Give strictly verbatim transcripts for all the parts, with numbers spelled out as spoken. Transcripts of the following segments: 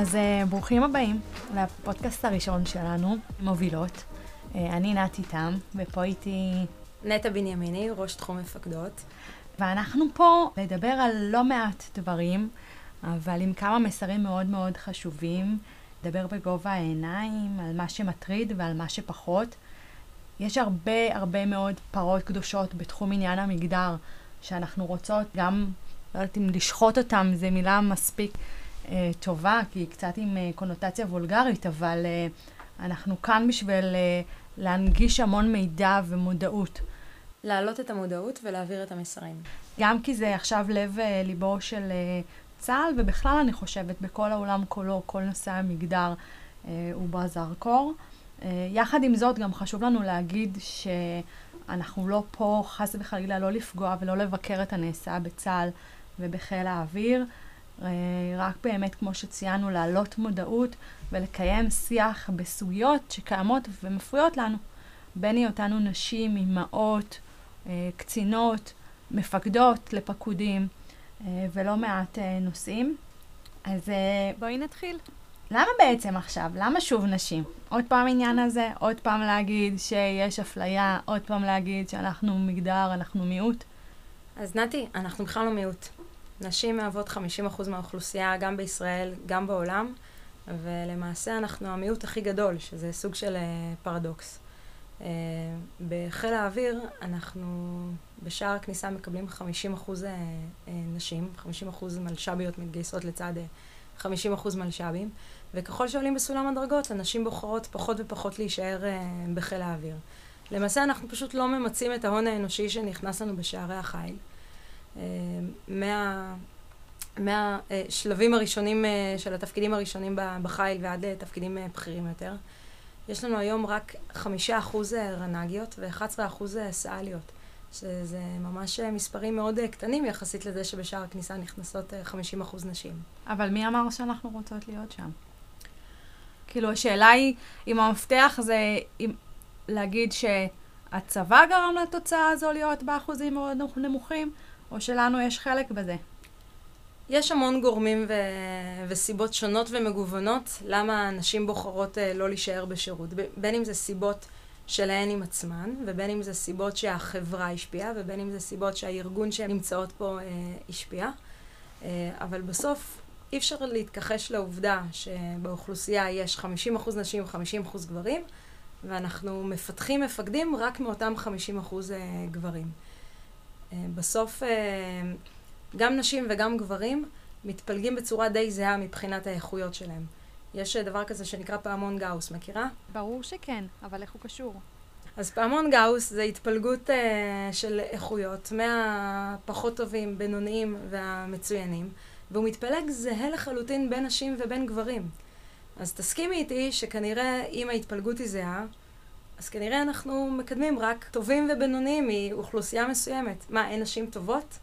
אז uh, ברוכים הבאים לפודקאסט הראשון שלנו, מובילות. Uh, אני נתיתם, ופה איתי נתה בנימיני, ראש תחום מפקדות. ואנחנו פה לדבר על לא מעט דברים, אבל עם כמה מסרים מאוד מאוד חשובים, לדבר בגובה העיניים, על מה שמטריד ועל מה שפחות. יש הרבה הרבה מאוד פרות קדושות בתחום עניין המגדר, שאנחנו רוצות גם, לא יודעת אם לשחוט אותם, זו מילה מספיק אה, טובה, כי היא קצת עם אה, קונוטציה וולגרית, אבל אה, אנחנו כאן בשביל אה, להנגיש המון מידע ומודעות. להעלות את המודעות ולהעביר את המסרים. גם כי זה עכשיו לב אה, ליבו של אה, צהל, ובכלל אני חושבת, בכל העולם כולו, כל נושא המגדר אה, הוא בזרקור. אה, יחד עם זאת גם חשוב לנו להגיד ש... אנחנו לא פה, חס וחלילה, לא לפגוע ולא לבקר את הנעשה בצהל ובחיל האוויר, רק באמת, כמו שציינו, להעלות מודעות ולקיים שיח בסוגיות שקיימות ומפריעות לנו, בין היותנו נשים, אמהות, קצינות, מפקדות לפקודים ולא מעט נושאים. אז בואי נתחיל. למה בעצם עכשיו? למה שוב נשים? עוד פעם העניין הזה, עוד פעם להגיד שיש אפליה, עוד פעם להגיד שאנחנו מגדר, אנחנו מיעוט. אז נתי, אנחנו בכלל לא מיעוט. נשים מהוות חמישים אחוז מהאוכלוסייה, גם בישראל, גם בעולם, ולמעשה אנחנו המיעוט הכי גדול, שזה סוג של פרדוקס. בחיל האוויר אנחנו בשער הכניסה מקבלים חמישים אחוז נשים, חמישים אחוז מלש"ביות מתגייסות לצד חמישים אחוז מלש"בים, וככל שעולים בסולם הדרגות, הנשים בוחרות פחות ופחות להישאר uh, בחיל האוויר. למעשה אנחנו פשוט לא ממצים את ההון האנושי שנכנס לנו בשערי החיל. Uh, מה, מה uh, שלבים הראשונים uh, של התפקידים הראשונים בחיל ועד לתפקידים uh, בכירים יותר, יש לנו היום רק חמישה אחוז רנגיות ו-אחד עשר אחוז סאליות, שזה ממש מספרים מאוד קטנים יחסית לזה שבשער הכניסה נכנסות חמישים אחוז נשים. אבל מי אמר שאנחנו רוצות להיות שם? כאילו, השאלה היא, אם המפתח זה אם, להגיד שהצבא גרם לתוצאה הזו להיות באחוזים מאוד נמוכים, או שלנו יש חלק בזה? יש המון גורמים ו... וסיבות שונות ומגוונות למה נשים בוחרות לא להישאר בשירות, בין אם זה סיבות שלהן עם עצמן, ובין אם זה סיבות שהחברה השפיעה, ובין אם זה סיבות שהארגון שהן נמצאות פה אה, השפיעה. אה, אבל בסוף אי אפשר להתכחש לעובדה שבאוכלוסייה יש חמישים אחוז נשים, חמישים אחוז גברים, ואנחנו מפתחים מפקדים רק מאותם חמישים אחוז אה, גברים. אה, בסוף אה, גם נשים וגם גברים מתפלגים בצורה די זהה מבחינת האיכויות שלהם. יש דבר כזה שנקרא פעמון גאוס, מכירה? ברור שכן, אבל איך הוא קשור? אז פעמון גאוס זה התפלגות uh, של איכויות מהפחות טובים, בינוניים והמצוינים, והוא מתפלג זהה לחלוטין בין נשים ובין גברים. אז תסכימי איתי שכנראה אם ההתפלגות היא זהה, אז כנראה אנחנו מקדמים רק טובים ובינוניים מאוכלוסייה מסוימת. מה, אין נשים טובות?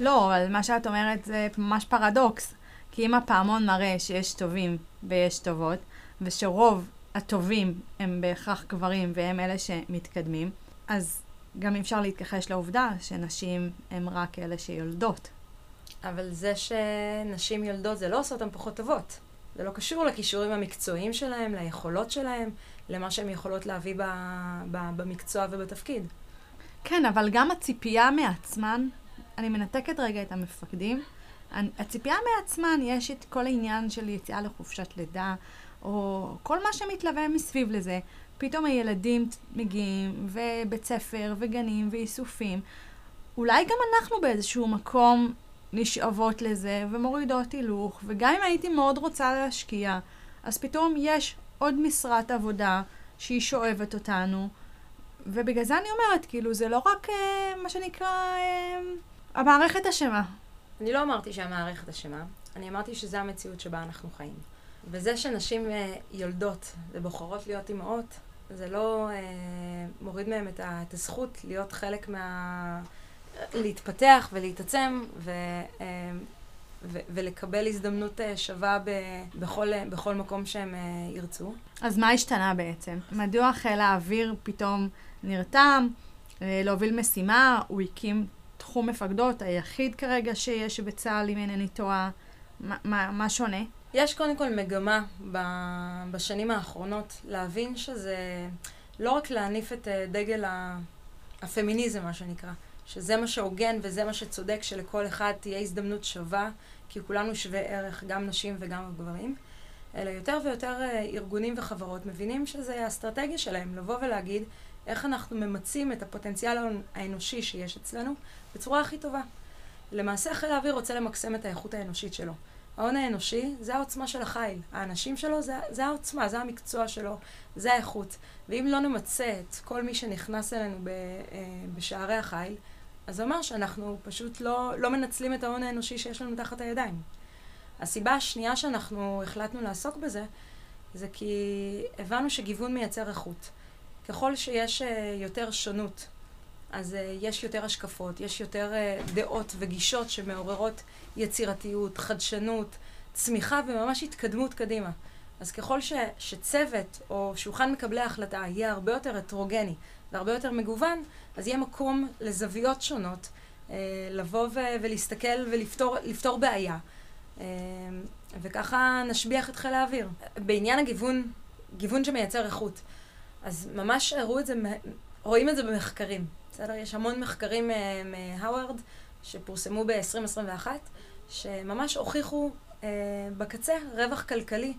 לא, אבל מה שאת אומרת זה ממש פרדוקס. כי אם הפעמון מראה שיש טובים ויש טובות, ושרוב הטובים הם בהכרח גברים והם אלה שמתקדמים, אז גם אפשר להתכחש לעובדה שנשים הם רק אלה שיולדות. אבל זה שנשים יולדות זה לא עושה אותן פחות טובות. זה לא קשור לכישורים המקצועיים שלהם, ליכולות שלהם, למה שהן יכולות להביא ב- ב- במקצוע ובתפקיד. כן, אבל גם הציפייה מעצמן, אני מנתקת רגע את המפקדים, הציפייה מעצמן, יש את כל העניין של יציאה לחופשת לידה, או כל מה שמתלווה מסביב לזה. פתאום הילדים מגיעים, ובית ספר, וגנים, ואיסופים. אולי גם אנחנו באיזשהו מקום נשאבות לזה, ומורידות הילוך, וגם אם הייתי מאוד רוצה להשקיע, אז פתאום יש עוד משרת עבודה שהיא שואבת אותנו, ובגלל זה אני אומרת, כאילו, זה לא רק מה שנקרא המערכת אשמה. אני לא אמרתי שהמערכת אשמה, אני אמרתי שזו המציאות שבה אנחנו חיים. וזה שנשים יולדות ובוחרות להיות אמהות, זה לא אה, מוריד מהם את, ה, את הזכות להיות חלק מה... להתפתח ולהתעצם ו, אה, ו, ולקבל הזדמנות שווה ב, בכל, בכל מקום שהם אה, ירצו. אז מה השתנה בעצם? מדוע חיל האוויר פתאום נרתם, אה, להוביל משימה, הוא הקים... תחום מפקדות, היחיד כרגע שיש בצהל, אם אינני טועה, מה, מה, מה שונה? יש קודם כל מגמה בשנים האחרונות להבין שזה לא רק להניף את דגל הפמיניזם, מה שנקרא, שזה מה שהוגן וזה מה שצודק, שלכל אחד תהיה הזדמנות שווה, כי כולנו שווה ערך, גם נשים וגם גברים, אלא יותר ויותר ארגונים וחברות מבינים שזה האסטרטגיה שלהם, לבוא ולהגיד איך אנחנו ממצים את הפוטנציאל האנושי שיש אצלנו בצורה הכי טובה. למעשה חיל האוויר רוצה למקסם את האיכות האנושית שלו. ההון האנושי זה העוצמה של החיל, האנשים שלו זה, זה העוצמה, זה המקצוע שלו, זה האיכות. ואם לא נמצא את כל מי שנכנס אלינו ב, בשערי החיל, אז זה אומר שאנחנו פשוט לא, לא מנצלים את ההון האנושי שיש לנו תחת הידיים. הסיבה השנייה שאנחנו החלטנו לעסוק בזה, זה כי הבנו שגיוון מייצר איכות. ככל שיש יותר שונות, אז יש יותר השקפות, יש יותר דעות וגישות שמעוררות יצירתיות, חדשנות, צמיחה וממש התקדמות קדימה. אז ככל ש, שצוות או שולחן מקבלי ההחלטה יהיה הרבה יותר הטרוגני והרבה יותר מגוון, אז יהיה מקום לזוויות שונות, לבוא ו, ולהסתכל ולפתור לפתור בעיה. וככה נשביח את חיל האוויר. בעניין הגיוון, גיוון שמייצר איכות, אז ממש הראו את זה, רואים את זה במחקרים. בסדר? יש המון מחקרים מהאוורד שפורסמו ב-עשרים עשרים ואחת, שממש הוכיחו בקצה רווח כלכלי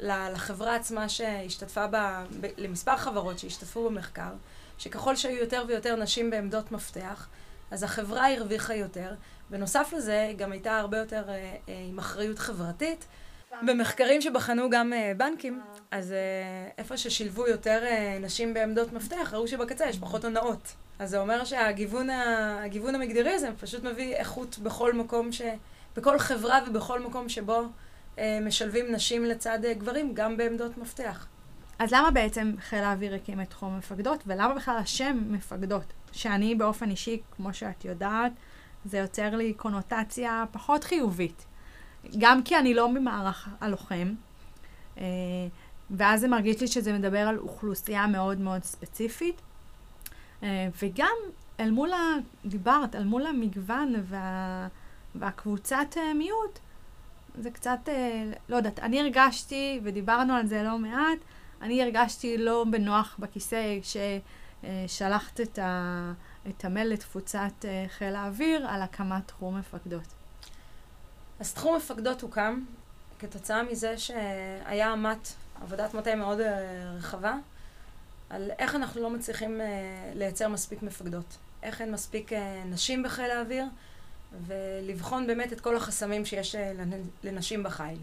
לחברה עצמה שהשתתפה, למספר חברות שהשתתפו במחקר, שככל שהיו יותר ויותר נשים בעמדות מפתח, אז החברה הרוויחה יותר. בנוסף לזה, גם הייתה הרבה יותר עם אחריות חברתית. במחקרים שבחנו גם בנקים, אז איפה ששילבו יותר נשים בעמדות מפתח, ראו שבקצה יש פחות הונאות. אז זה אומר שהגיוון הגיוון המגדרי הזה פשוט מביא איכות בכל מקום, ש, בכל חברה ובכל מקום שבו משלבים נשים לצד גברים, גם בעמדות מפתח. אז למה בעצם חיל האוויר הקים את תחום מפקדות, ולמה בכלל השם מפקדות? שאני באופן אישי, כמו שאת יודעת, זה יוצר לי קונוטציה פחות חיובית. גם כי אני לא ממערך הלוחם, ואז זה מרגיש לי שזה מדבר על אוכלוסייה מאוד מאוד ספציפית, וגם אל מול הדיברת, אל מול המגוון וה, והקבוצת מיעוט, זה קצת, לא יודעת, אני הרגשתי, ודיברנו על זה לא מעט, אני הרגשתי לא בנוח בכיסא ששלחת את, ה, את המייל לתפוצת חיל האוויר על הקמת תחום מפקדות. אז תחום מפקדות הוקם כתוצאה מזה שהיה עמת, עבודת מטה מאוד רחבה, על איך אנחנו לא מצליחים לייצר מספיק מפקדות, איך אין מספיק נשים בחיל האוויר, ולבחון באמת את כל החסמים שיש לנשים בחיל.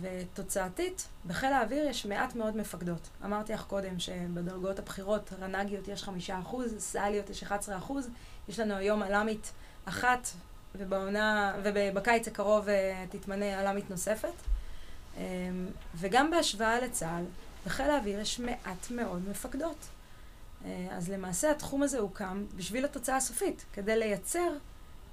ותוצאתית, בחיל האוויר יש מעט מאוד מפקדות. אמרתי לך קודם שבדרגות הבחירות, רנגיות יש חמישה אחוז, סאליות יש אחד עשר אחוז, יש לנו היום אלמית אחת, ובעונה, ובקיץ הקרוב תתמנה אלמית נוספת. וגם בהשוואה לצהל, בחיל האוויר יש מעט מאוד מפקדות. אז למעשה התחום הזה הוקם בשביל התוצאה הסופית, כדי לייצר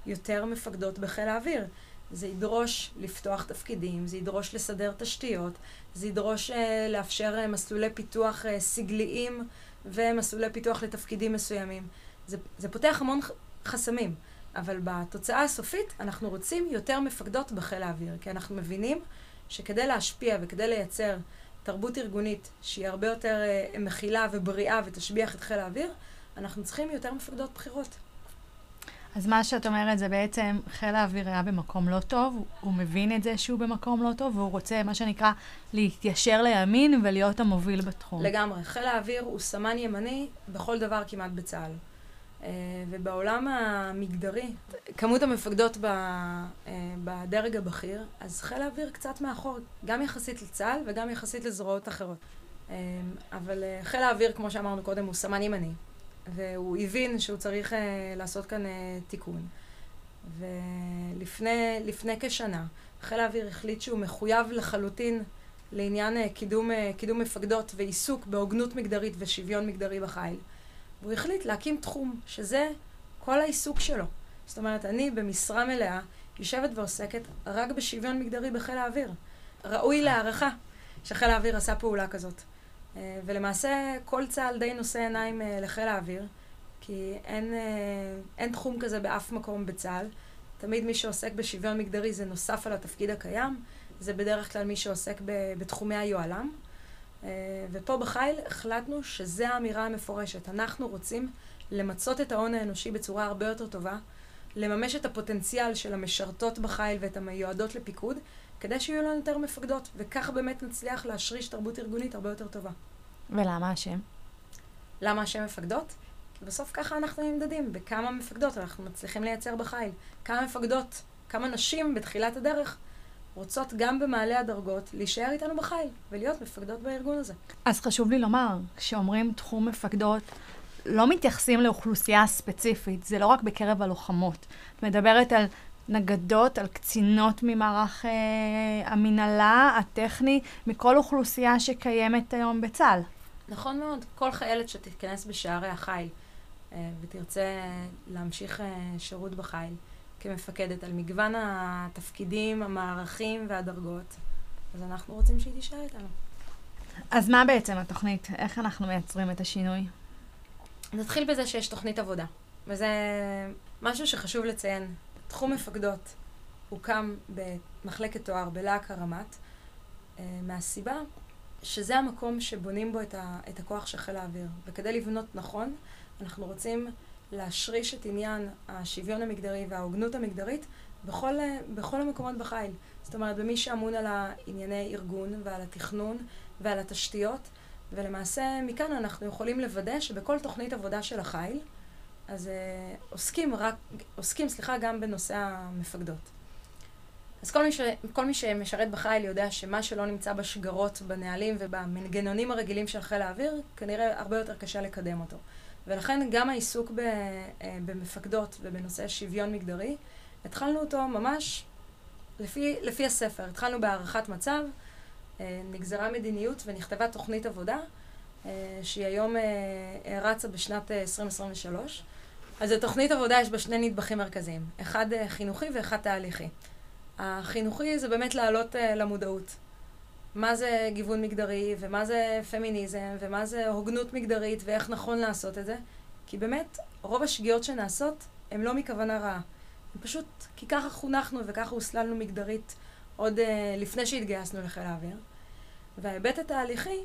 יותר מפקדות בחיל האוויר. זה ידרוש לפתוח תפקידים, זה ידרוש לסדר תשתיות, זה ידרוש לאפשר מסלולי פיתוח סגליים ומסלולי פיתוח לתפקידים מסוימים. זה, זה פותח המון חסמים. אבל בתוצאה הסופית אנחנו רוצים יותר מפקדות בחיל האוויר, כי אנחנו מבינים שכדי להשפיע וכדי לייצר תרבות ארגונית שהיא הרבה יותר מכילה ובריאה ותשביח את חיל האוויר, אנחנו צריכים יותר מפקדות בחירות. אז מה שאת אומרת זה בעצם חיל האוויר היה במקום לא טוב, הוא מבין את זה שהוא במקום לא טוב, והוא רוצה מה שנקרא להתיישר לימין ולהיות המוביל בתחום. לגמרי, חיל האוויר הוא סמן ימני בכל דבר כמעט בצהל. ובעולם המגדרי, כמות המפקדות בדרג הבכיר, אז חיל האוויר קצת מאחור, גם יחסית לצה"ל וגם יחסית לזרועות אחרות. אבל חיל האוויר, כמו שאמרנו קודם, הוא סמן ימני, והוא הבין שהוא צריך לעשות כאן תיקון. ולפני לפני כשנה, חיל האוויר החליט שהוא מחויב לחלוטין לעניין קידום, קידום מפקדות ועיסוק בהוגנות מגדרית ושוויון מגדרי בחיל. והוא החליט להקים תחום, שזה כל העיסוק שלו. זאת אומרת, אני במשרה מלאה יושבת ועוסקת רק בשוויון מגדרי בחיל האוויר. ראוי להערכה שחיל האוויר עשה פעולה כזאת. ולמעשה, כל צה"ל די נושא עיניים לחיל האוויר, כי אין, אין תחום כזה באף מקום בצה"ל, תמיד מי שעוסק בשוויון מגדרי זה נוסף על התפקיד הקיים, זה בדרך כלל מי שעוסק בתחומי היועלם. ופה בחיל החלטנו שזו האמירה המפורשת. אנחנו רוצים למצות את ההון האנושי בצורה הרבה יותר טובה, לממש את הפוטנציאל של המשרתות בחיל ואת המיועדות לפיקוד, כדי שיהיו לנו יותר מפקדות, וכך באמת נצליח להשריש תרבות ארגונית הרבה יותר טובה. ולמה השם? למה השם מפקדות? כי בסוף ככה אנחנו נמדדים, בכמה מפקדות אנחנו מצליחים לייצר בחיל. כמה מפקדות, כמה נשים בתחילת הדרך רוצות גם במעלה הדרגות להישאר איתנו בחיל, ולהיות מפקדות בארגון הזה. אז חשוב לי לומר, כשאומרים תחום מפקדות, לא מתייחסים לאוכלוסייה ספציפית, זה לא רק בקרב הלוחמות. את מדברת על נגדות, על קצינות ממערך אה, המנהלה, הטכני, מכל אוכלוסייה שקיימת היום בצהל. נכון מאוד, כל חיילת שתיכנס בשערי החיל אה, ותרצה להמשיך אה, שירות בחיל כמפקדת על מגוון התפקידים, המערכים והדרגות, אז אנחנו רוצים שהיא תישאר איתנו. אז מה בעצם התוכנית? איך אנחנו מייצרים את השינוי? נתחיל בזה שיש תוכנית עבודה, וזה משהו שחשוב לציין. תחום מפקדות הוקם במחלקת תואר בלהק הרמת, מהסיבה שזה המקום שבונים בו את, ה, את הכוח של חיל האוויר. וכדי לבנות נכון, אנחנו רוצים להשריש את עניין השוויון המגדרי וההוגנות המגדרית בכל, בכל המקומות בחיל. זאת אומרת, במי שאמון על הענייני ארגון ועל התכנון ועל התשתיות, ולמעשה מכאן אנחנו יכולים לוודא שבכל תוכנית עבודה של החיל, אז uh, עוסקים, רק, עוסקים סליחה, גם בנושא המפקדות. אז כל מי, ש, כל מי שמשרת בחיל יודע שמה שלא נמצא בשגרות, בנהלים ובמנגנונים הרגילים של חיל האוויר, כנראה הרבה יותר קשה לקדם אותו. ולכן גם העיסוק ב, uh, במפקדות ובנושא שוויון מגדרי, התחלנו אותו ממש לפי, לפי הספר. התחלנו בהערכת מצב, uh, נגזרה מדיניות ונכתבה תוכנית עבודה, שהיא היום רצה בשנת עשרים עשרים ושלוש. אז לתוכנית עבודה יש בה שני נדבכים מרכזיים, אחד חינוכי ואחד תהליכי. החינוכי זה באמת לעלות למודעות. מה זה גיוון מגדרי, ומה זה פמיניזם, ומה זה הוגנות מגדרית, ואיך נכון לעשות את זה. כי באמת, רוב השגיאות שנעשות הן לא מכוונה רעה. הן פשוט, כי ככה חונכנו וככה הוסללנו מגדרית עוד לפני שהתגייסנו לחיל האוויר. וההיבט התהליכי,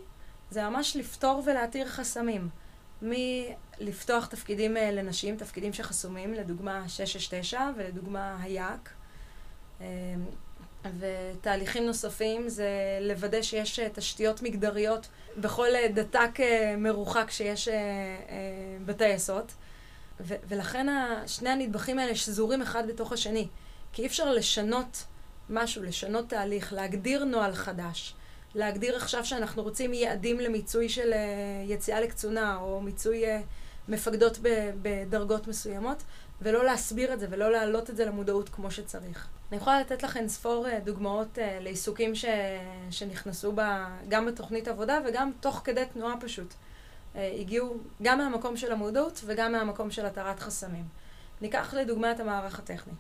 זה ממש לפתור ולהתיר חסמים. מלפתוח תפקידים לנשים, תפקידים שחסומים, לדוגמה שש שש תשע ולדוגמה היאק. ותהליכים נוספים זה לוודא שיש תשתיות מגדריות בכל דתק מרוחק שיש בטייסות. ולכן שני הנדבכים האלה שזורים אחד בתוך השני. כי אי אפשר לשנות משהו, לשנות תהליך, להגדיר נוהל חדש. להגדיר עכשיו שאנחנו רוצים יעדים למיצוי של יציאה לקצונה, או מיצוי מפקדות בדרגות מסוימות, ולא להסביר את זה, ולא להעלות את זה למודעות כמו שצריך. אני יכולה לתת לכם ספור דוגמאות לעיסוקים ש... שנכנסו בה, גם בתוכנית עבודה, וגם תוך כדי תנועה פשוט. הגיעו גם מהמקום של המודעות, וגם מהמקום של התרת חסמים. ניקח לדוגמה את המערך הטכני.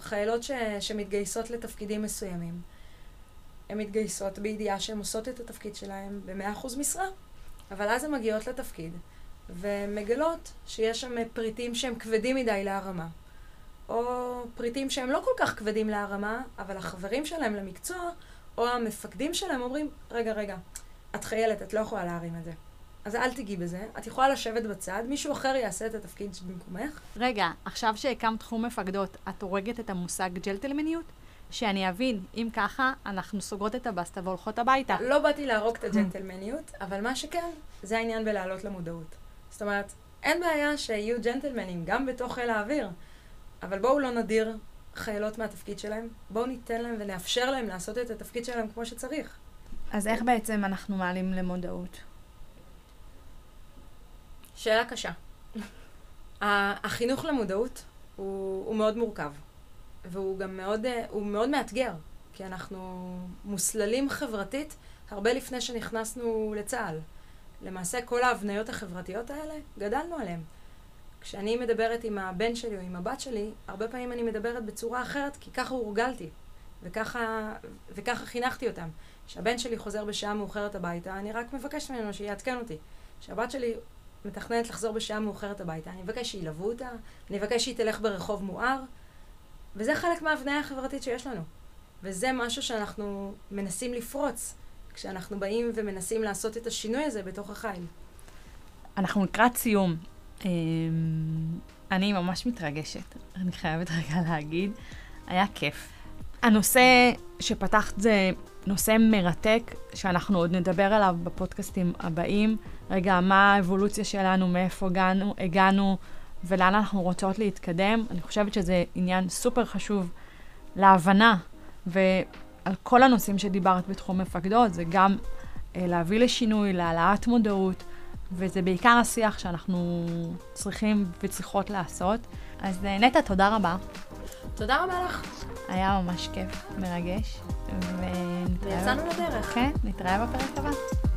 חיילות ש... שמתגייסות לתפקידים מסוימים. הן מתגייסות בידיעה שהן עושות את התפקיד שלהן ב-מאה אחוז משרה, אבל אז הן מגיעות לתפקיד, ומגלות שיש שם פריטים שהם כבדים מדי להרמה, או פריטים שהם לא כל כך כבדים להרמה, אבל החברים שלהם למקצוע, או המפקדים שלהם אומרים, רגע, רגע, את חיילת, את לא יכולה להרים את זה. אז אל תגיעי בזה, את יכולה לשבת בצד, מישהו אחר יעשה את התפקיד במקומך. רגע, עכשיו שהקם תחום מפקדות, את הורגת את המושג ג'נטלמניות? שאני אבין, אם ככה, אנחנו סוגרות את הבסטה והולכות הביתה. לא באתי להרוג את הג'נטלמניות, אבל מה שכן, זה העניין בלהעלות למודעות. זאת אומרת, אין בעיה שיהיו ג'נטלמנים גם בתוך חיל האוויר, אבל בואו לא נדיר חיילות מהתפקיד שלהם, בואו ניתן להם ונאפשר להם לעשות את התפקיד שלהם כמו שצריך. אז איך בעצם אנחנו מעלים למודעות? שאלה קשה. החינוך למודעות הוא, הוא מאוד מורכב. והוא גם מאוד, הוא מאוד מאתגר, כי אנחנו מוסללים חברתית הרבה לפני שנכנסנו לצהל. למעשה כל ההבניות החברתיות האלה, גדלנו עליהן. כשאני מדברת עם הבן שלי או עם הבת שלי, הרבה פעמים אני מדברת בצורה אחרת, כי ככה הורגלתי, וככה, וככה חינכתי אותם. כשהבן שלי חוזר בשעה מאוחרת הביתה, אני רק מבקש ממנו שיעדכן אותי. כשהבת שלי מתכננת לחזור בשעה מאוחרת הביתה, אני מבקש שילוו אותה, אני מבקש שהיא תלך ברחוב מואר, וזה חלק מההבניה החברתית שיש לנו. וזה משהו שאנחנו מנסים לפרוץ, כשאנחנו באים ומנסים לעשות את השינוי הזה בתוך החיים. אנחנו לקראת סיום. אני ממש מתרגשת, אני חייבת רגע להגיד. היה כיף. הנושא שפתחת זה נושא מרתק, שאנחנו עוד נדבר עליו בפודקאסטים הבאים. רגע, מה האבולוציה שלנו, מאיפה הגענו, הגענו ולאן אנחנו רוצות להתקדם. אני חושבת שזה עניין סופר חשוב להבנה, ועל כל הנושאים שדיברת בתחום מפקדות, זה גם להביא לשינוי, להעלאת מודעות, וזה בעיקר השיח שאנחנו צריכים וצריכות לעשות. אז נתה, תודה רבה. תודה רבה לך. היה ממש כיף, מרגש. ויצאנו לדרך. כן, נתראה בפרק הבא.